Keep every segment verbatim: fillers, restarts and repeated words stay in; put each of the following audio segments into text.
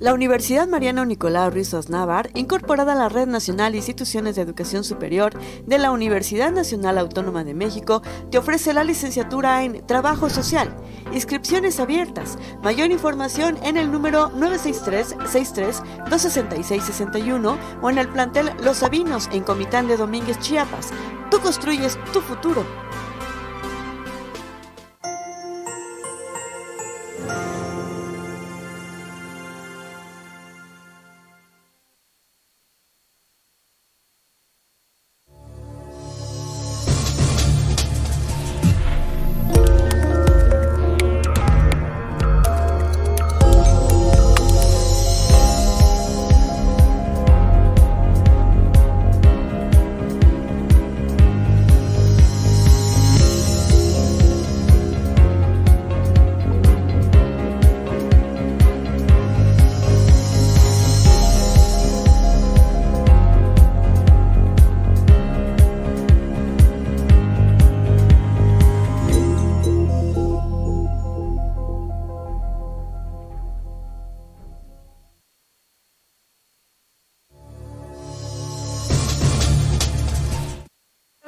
La Universidad Mariano Nicolás Ruiz Aznar, incorporada a la Red Nacional de Instituciones de Educación Superior de la Universidad Nacional Autónoma de México, te ofrece la licenciatura en Trabajo Social. Inscripciones abiertas. Mayor información en el número nueve seis tres, seis tres, dos seis seis, seis uno o en el plantel Los Sabinos en Comitán de Domínguez, Chiapas. Tú construyes tu futuro.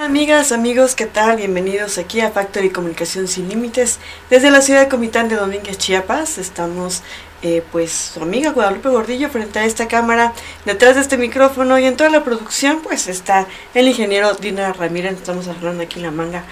Amigas, amigos, ¿qué tal? Bienvenidos aquí a Factory Comunicación Sin Límites. Desde la ciudad de Comitán de Domínguez, Chiapas, estamos, eh, pues, su amiga Guadalupe Gordillo frente a esta cámara, detrás de este micrófono y en toda la producción, pues, está el ingeniero Dina Ramírez, estamos hablando aquí en la manga.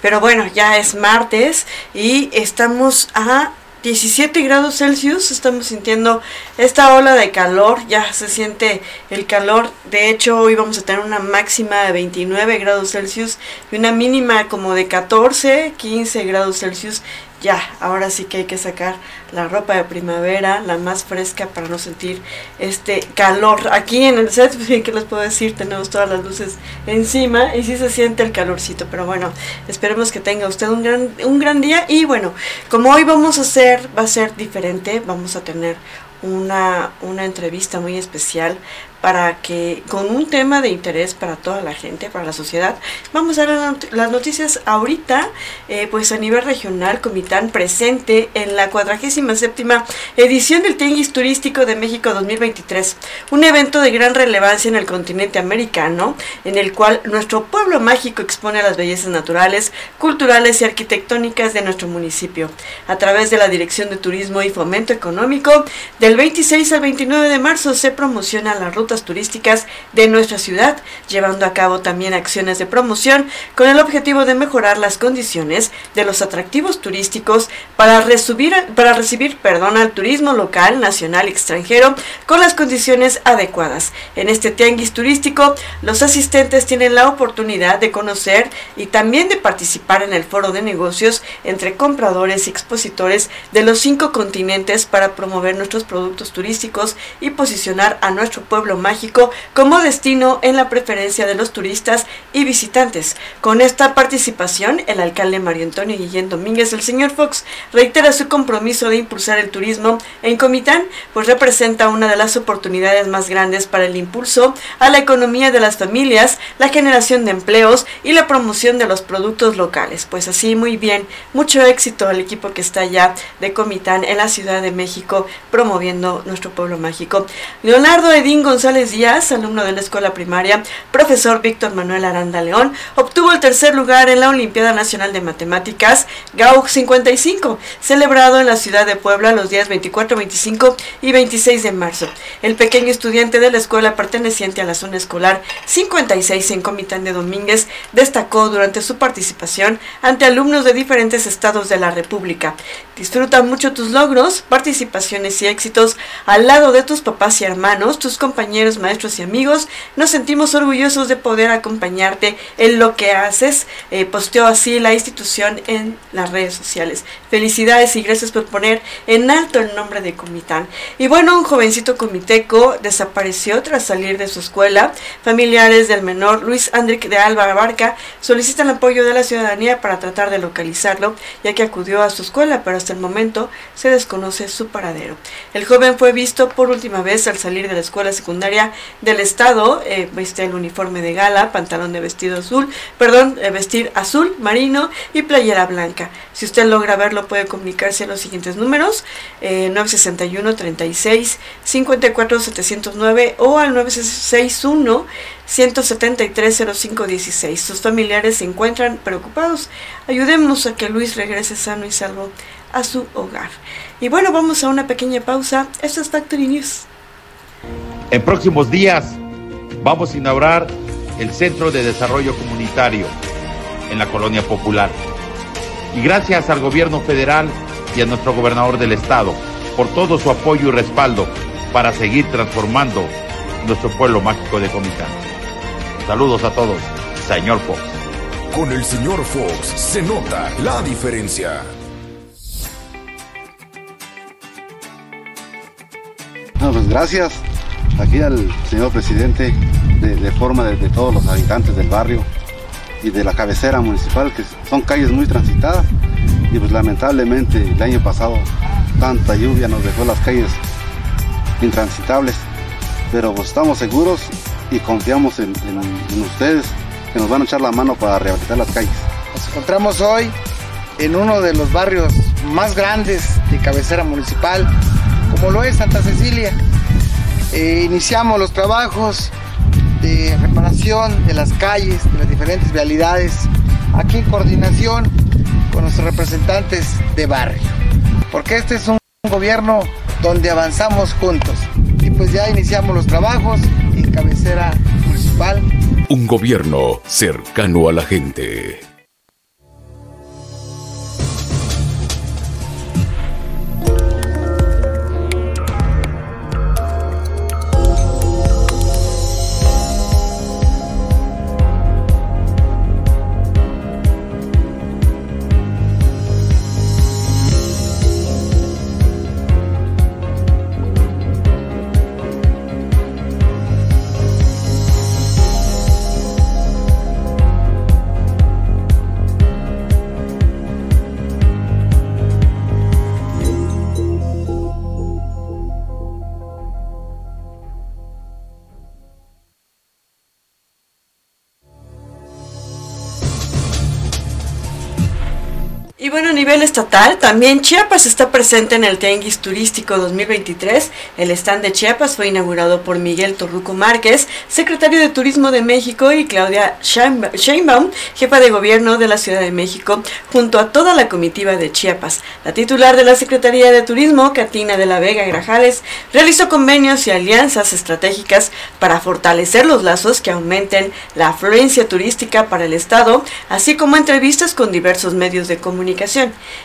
Pero bueno, ya es martes y estamos a diecisiete grados Celsius, estamos sintiendo esta ola de calor, ya se siente el calor. De hecho, hoy vamos a tener una máxima de veintinueve grados Celsius y una mínima como de catorce, quince grados Celsius. Ya, ahora sí que hay que sacar la ropa de primavera, la más fresca, para no sentir este calor. Aquí en el set, ¿qué les puedo decir? Tenemos todas las luces encima y sí se siente el calorcito. Pero bueno, esperemos que tenga usted un gran, un gran día. Y bueno, como hoy vamos a hacer, va a ser diferente, vamos a tener una, una entrevista muy especial para que, con un tema de interés para toda la gente, para la sociedad. Vamos a ver las noticias ahorita, eh, pues a nivel regional. Comitán presente en la cuadragésima séptima edición del Tianguis Turístico de México dos mil veintitrés, un evento de gran relevancia en el continente americano, en el cual nuestro pueblo mágico expone las bellezas naturales, culturales y arquitectónicas de nuestro municipio, a través de la Dirección de Turismo y Fomento Económico. Del veintiséis al veintinueve de marzo se promociona la ruta turísticas de nuestra ciudad, llevando a cabo también acciones de promoción con el objetivo de mejorar las condiciones de los atractivos turísticos para recibir, para recibir perdón, al turismo local, nacional y extranjero con las condiciones adecuadas. En este tianguis turístico, los asistentes tienen la oportunidad de conocer y también de participar en el foro de negocios entre compradores y expositores de los cinco continentes para promover nuestros productos turísticos y posicionar a nuestro pueblo mágico como destino en la preferencia de los turistas y visitantes. Con esta participación, el alcalde Mario Antonio Guillén Domínguez, el señor Fox, reitera su compromiso de impulsar el turismo en Comitán, pues representa una de las oportunidades más grandes para el impulso a la economía de las familias, la generación de empleos y la promoción de los productos locales. Pues así, muy bien, mucho éxito al equipo que está allá de Comitán en la Ciudad de México promoviendo nuestro pueblo mágico. Leonardo Edín González Díaz, alumno de la escuela primaria profesor Víctor Manuel Aranda León, obtuvo el tercer lugar en la Olimpiada Nacional de Matemáticas Gauss cincuenta y cinco, celebrado en la ciudad de Puebla los días veinticuatro, veinticinco y veintiséis de marzo. El pequeño estudiante de la escuela perteneciente a la zona escolar cincuenta y seis en Comitán de Domínguez destacó durante su participación ante alumnos de diferentes estados de la República. Disfruta mucho tus logros, participaciones y éxitos al lado de tus papás y hermanos, tus compañeros, maestros y amigos. Nos sentimos orgullosos de poder acompañarte en lo que haces, eh, posteó así la institución en las redes sociales. Felicidades y gracias por poner en alto el nombre de Comitán. Y bueno, un jovencito comiteco desapareció tras salir de su escuela. Familiares del menor Luis Andrick de Alba Barca solicitan apoyo de la ciudadanía para tratar de localizarlo, ya que acudió a su escuela, pero hasta el momento se desconoce su paradero. El joven fue visto por última vez al salir de la escuela secundaria Funeraria del Estado, eh, viste el uniforme de gala, pantalón de vestido azul, perdón, eh, vestir azul marino y playera blanca. Si usted logra verlo, puede comunicarse a los siguientes números, eh, nueve sesenta y uno, treinta y seis, cincuenta y cuatro, setecientos nueve o al nueve seis uno, uno siete tres, cero cinco uno seis. Sus familiares se encuentran preocupados. Ayudemos a que Luis regrese sano y salvo a su hogar. Y bueno, vamos a una pequeña pausa. Esto es Factory News. En próximos días vamos a inaugurar el Centro de Desarrollo Comunitario en la Colonia Popular. Y gracias al gobierno federal y a nuestro gobernador del estado por todo su apoyo y respaldo para seguir transformando nuestro pueblo mágico de Comitán. Saludos a todos, señor Fox. Con el señor Fox se nota la diferencia. No, pues gracias aquí al señor presidente de, de forma de, de todos los habitantes del barrio y de la cabecera municipal, que son calles muy transitadas, y pues lamentablemente el año pasado tanta lluvia nos dejó las calles intransitables, pero pues estamos seguros y confiamos en, en, en ustedes, que nos van a echar la mano para rehabilitar las calles. Nos encontramos hoy en uno de los barrios más grandes de cabecera municipal, como lo es Santa Cecilia. Eh, iniciamos los trabajos de reparación de las calles, de las diferentes vialidades, aquí en coordinación con nuestros representantes de barrio, porque este es un gobierno donde avanzamos juntos. Y pues ya iniciamos los trabajos en cabecera municipal. Un gobierno cercano a la gente. Bueno, a nivel estatal, también Chiapas está presente en el Tianguis Turístico dos mil veintitrés. El stand de Chiapas fue inaugurado por Miguel Torruco Márquez, secretario de Turismo de México, y Claudia Sheinbaum, jefa de gobierno de la Ciudad de México, junto a toda la comitiva de Chiapas. La titular de la Secretaría de Turismo, Katina de la Vega Grajales, realizó convenios y alianzas estratégicas para fortalecer los lazos que aumenten la afluencia turística para el estado, así como entrevistas con diversos medios de comunicación.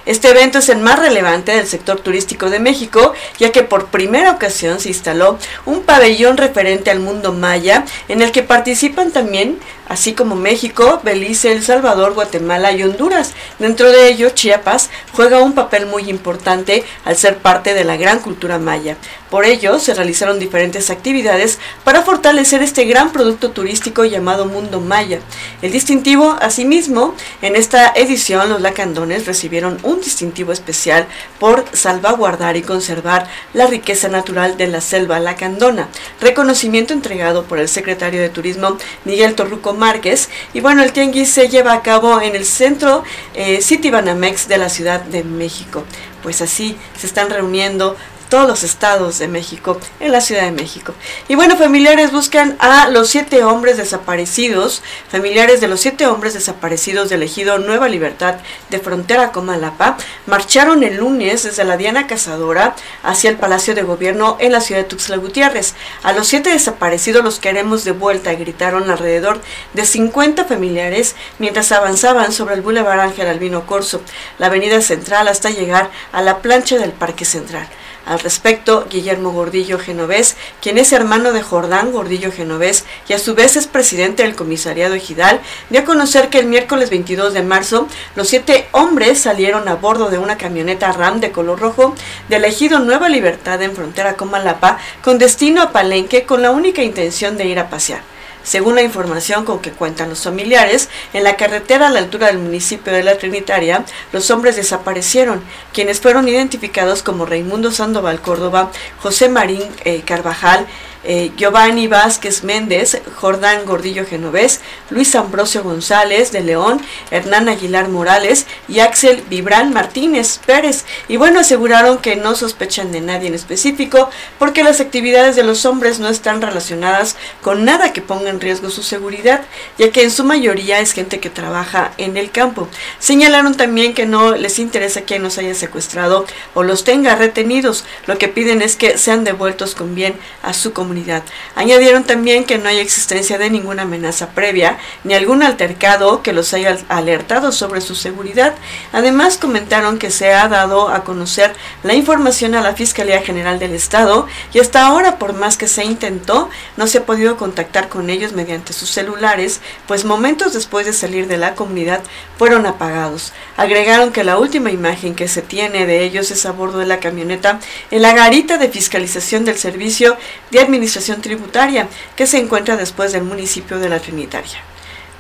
Este evento es el más relevante del sector turístico de México, ya que por primera ocasión se instaló un pabellón referente al mundo maya, en el que participan también, así como México, Belice, El Salvador, Guatemala y Honduras. Dentro de ello, Chiapas juega un papel muy importante al ser parte de la gran cultura maya. Por ello, se realizaron diferentes actividades para fortalecer este gran producto turístico llamado Mundo Maya. El distintivo, asimismo, en esta edición los lacandones recibieron un distintivo especial por salvaguardar y conservar la riqueza natural de la selva lacandona, reconocimiento entregado por el secretario de Turismo Miguel Torruco Márquez. Y bueno, el tianguis se lleva a cabo en el centro eh, Citibanamex de la Ciudad de México. Pues así se están reuniendo todos los estados de México en la Ciudad de México. Y bueno, familiares buscan a los siete hombres desaparecidos. Familiares de los siete hombres desaparecidos del ejido Nueva Libertad de Frontera Comalapa marcharon el lunes desde la Diana Cazadora hacia el Palacio de Gobierno en la ciudad de Tuxtla Gutiérrez. A los siete desaparecidos los queremos de vuelta, gritaron alrededor de cincuenta familiares mientras avanzaban sobre el Boulevard Ángel Albino Corzo, la avenida central, hasta llegar a la plancha del Parque Central. Al respecto, Guillermo Gordillo Genovés, quien es hermano de Jordán Gordillo Genovés y a su vez es presidente del comisariado ejidal, dio a conocer que el miércoles veintidós de marzo los siete hombres salieron a bordo de una camioneta RAM de color rojo del ejido Nueva Libertad en Frontera Comalapa con destino a Palenque, con la única intención de ir a pasear. Según la información con que cuentan los familiares, en la carretera a la altura del municipio de La Trinitaria, los hombres desaparecieron, quienes fueron identificados como Raimundo Sandoval Córdoba, José Marín eh, Carvajal, eh, Giovanni Vázquez Méndez, Jordán Gordillo Genovés, Luis Ambrosio González de León, Hernán Aguilar Morales y Axel Vibran Martínez Pérez. Y bueno, aseguraron que no sospechan de nadie en específico porque las actividades de los hombres no están relacionadas con nada que ponga en riesgo su seguridad, ya que en su mayoría es gente que trabaja en el campo. Señalaron también que no les interesa quien los haya secuestrado o los tenga retenidos, lo que piden es que sean devueltos con bien a su comunidad. Añadieron también que no hay existencia de ninguna amenaza previa, ni algún altercado que los haya alertado sobre su seguridad. Además, comentaron que se ha dado a conocer la información a la Fiscalía General del Estado y hasta ahora, por más que se intentó, no se ha podido contactar con ellos mediante sus celulares, pues momentos después de salir de la comunidad fueron apagados. Agregaron que la última imagen que se tiene de ellos es a bordo de la camioneta en la garita de fiscalización del Servicio de Administración Tributaria, que se encuentra después del municipio de La Trinitaria.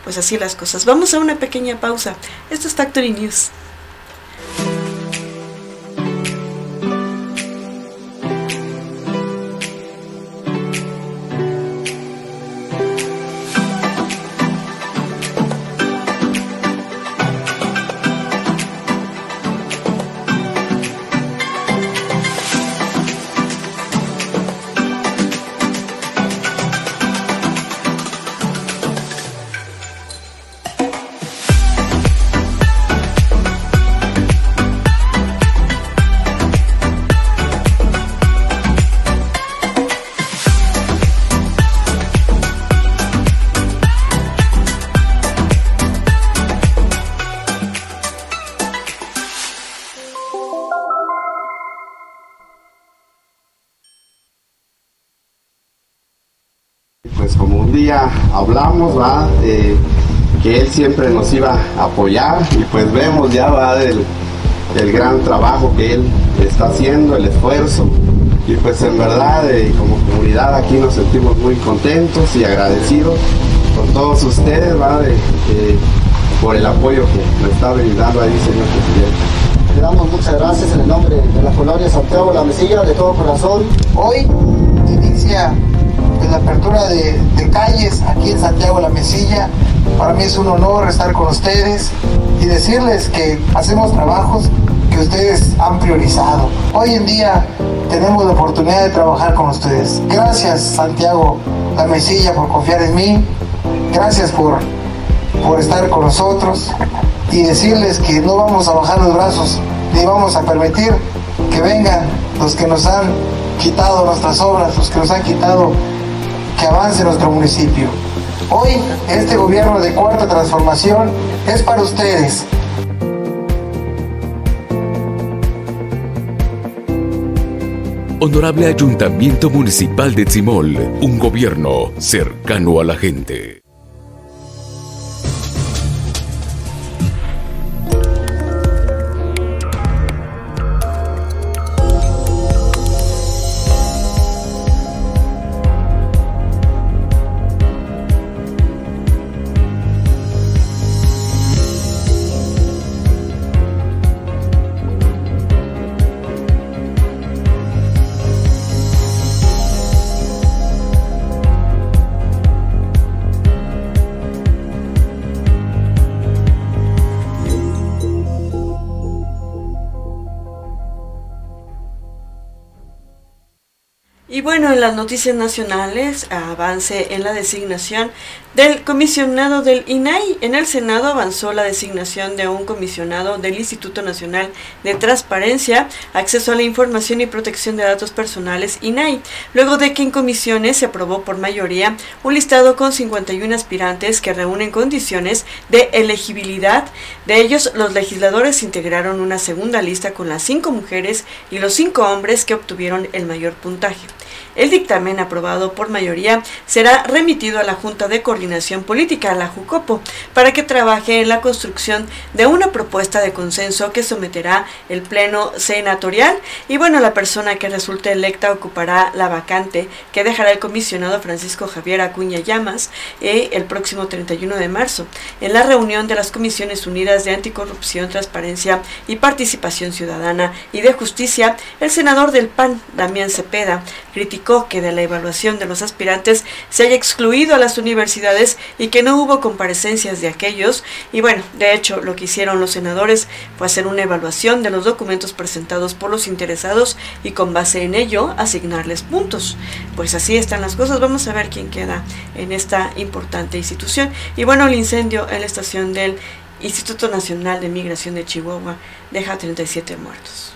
Pues así las cosas. Vamos a una pequeña pausa. Esto es Factory News. Hablamos, ¿va? Eh, que él siempre nos iba a apoyar y pues vemos ya, ¿va? Del, del gran trabajo que él está haciendo, el esfuerzo, y pues en verdad eh, como comunidad aquí nos sentimos muy contentos y agradecidos con todos ustedes, ¿va? De, eh, por el apoyo que nos está brindando ahí, señor presidente. Le damos muchas gracias en el nombre de la colonia Santiago La Mesilla, de todo corazón. Hoy inicia en la apertura de, de calles aquí en Santiago La Mesilla. Para mí es un honor estar con ustedes y decirles que hacemos trabajos que ustedes han priorizado. Hoy en día tenemos la oportunidad de trabajar con ustedes. Gracias, Santiago La Mesilla, por confiar en mí. Gracias por, por estar con nosotros y decirles que no vamos a bajar los brazos ni vamos a permitir que vengan los que nos han quitado nuestras obras, los que nos han quitado que avance nuestro municipio. Hoy, este gobierno de Cuarta Transformación es para ustedes. Honorable Ayuntamiento Municipal de Tzimol, un gobierno cercano a la gente. Bueno, en las noticias nacionales, avance en la designación del comisionado del I N A I. En el Senado avanzó la designación de un comisionado del Instituto Nacional de Transparencia, Acceso a la Información y Protección de Datos Personales, I N A I, luego de que en comisiones se aprobó por mayoría un listado con cincuenta y uno aspirantes que reúnen condiciones de elegibilidad. De ellos, los legisladores integraron una segunda lista con las cinco mujeres y los cinco hombres que obtuvieron el mayor puntaje. El dictamen aprobado por mayoría será remitido a la Junta de Coordinación Política, la JUCOPO, para que trabaje en la construcción de una propuesta de consenso que someterá el Pleno Senatorial. Y bueno, la persona que resulte electa ocupará la vacante que dejará el comisionado Francisco Javier Acuña Llamas eh, el próximo treinta y uno de marzo, en la reunión de las Comisiones Unidas de Anticorrupción, Transparencia y Participación Ciudadana y de Justicia. El senador del P A N, Damián Cepeda, criticó criticó que de la evaluación de los aspirantes se haya excluido a las universidades y que no hubo comparecencias de aquellos. Y bueno, de hecho, lo que hicieron los senadores fue hacer una evaluación de los documentos presentados por los interesados y con base en ello asignarles puntos. Pues así están las cosas. Vamos a ver quién queda en esta importante institución. Y bueno, el incendio en la estación del Instituto Nacional de Migración de Chihuahua deja treinta y siete muertos.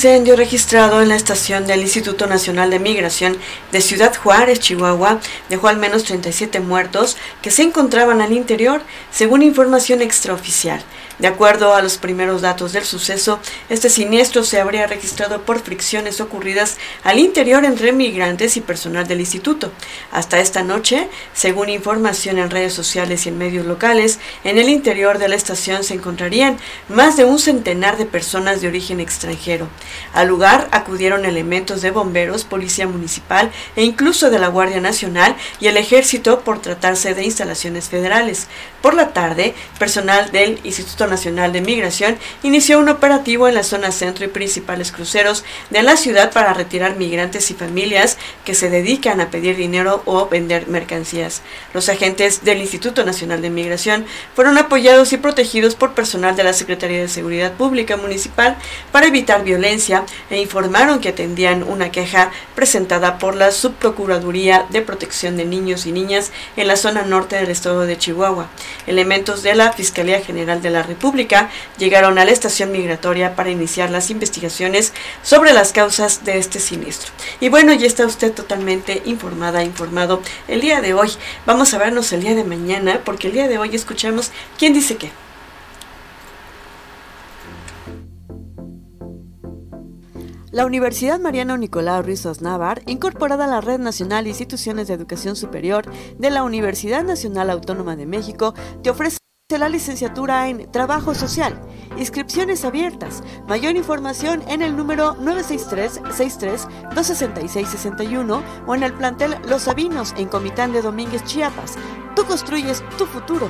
Incendio registrado en la estación del Instituto Nacional de Migración de Ciudad Juárez, Chihuahua, dejó al menos treinta y siete muertos que se encontraban al interior, según información extraoficial. De acuerdo a los primeros datos del suceso, este siniestro se habría registrado por fricciones ocurridas al interior entre migrantes y personal del instituto. Hasta esta noche, según información en redes sociales y en medios locales, en el interior de la estación se encontrarían más de un centenar de personas de origen extranjero. Al lugar acudieron elementos de bomberos, policía municipal e incluso de la Guardia Nacional y el Ejército por tratarse de instalaciones federales. Por la tarde, personal del Instituto Nacional de Migración inició un operativo en la zona centro y principales cruceros de la ciudad para retirar migrantes y familias que se dedican a pedir dinero o vender mercancías. Los agentes del Instituto Nacional de Migración fueron apoyados y protegidos por personal de la Secretaría de Seguridad Pública Municipal para evitar violencia e informaron que atendían una queja presentada por la Subprocuraduría de Protección de Niños y Niñas en la zona norte del estado de Chihuahua. Elementos de la Fiscalía General de la República llegaron a la estación migratoria para iniciar las investigaciones sobre las causas de este siniestro. Y bueno, ya está usted totalmente informada, informado el día de hoy. Vamos a vernos el día de mañana porque el día de hoy escuchamos ¿Quién dice qué? La Universidad Mariano Nicolás Ruiz Aznar, incorporada a la Red Nacional de Instituciones de Educación Superior de la Universidad Nacional Autónoma de México, te ofrece la licenciatura en Trabajo Social. Inscripciones abiertas. Mayor información en el número nueve seis tres, seis tres, dos seis seis, seis uno o en el plantel Los Sabinos en Comitán de Domínguez, Chiapas. Tú construyes tu futuro.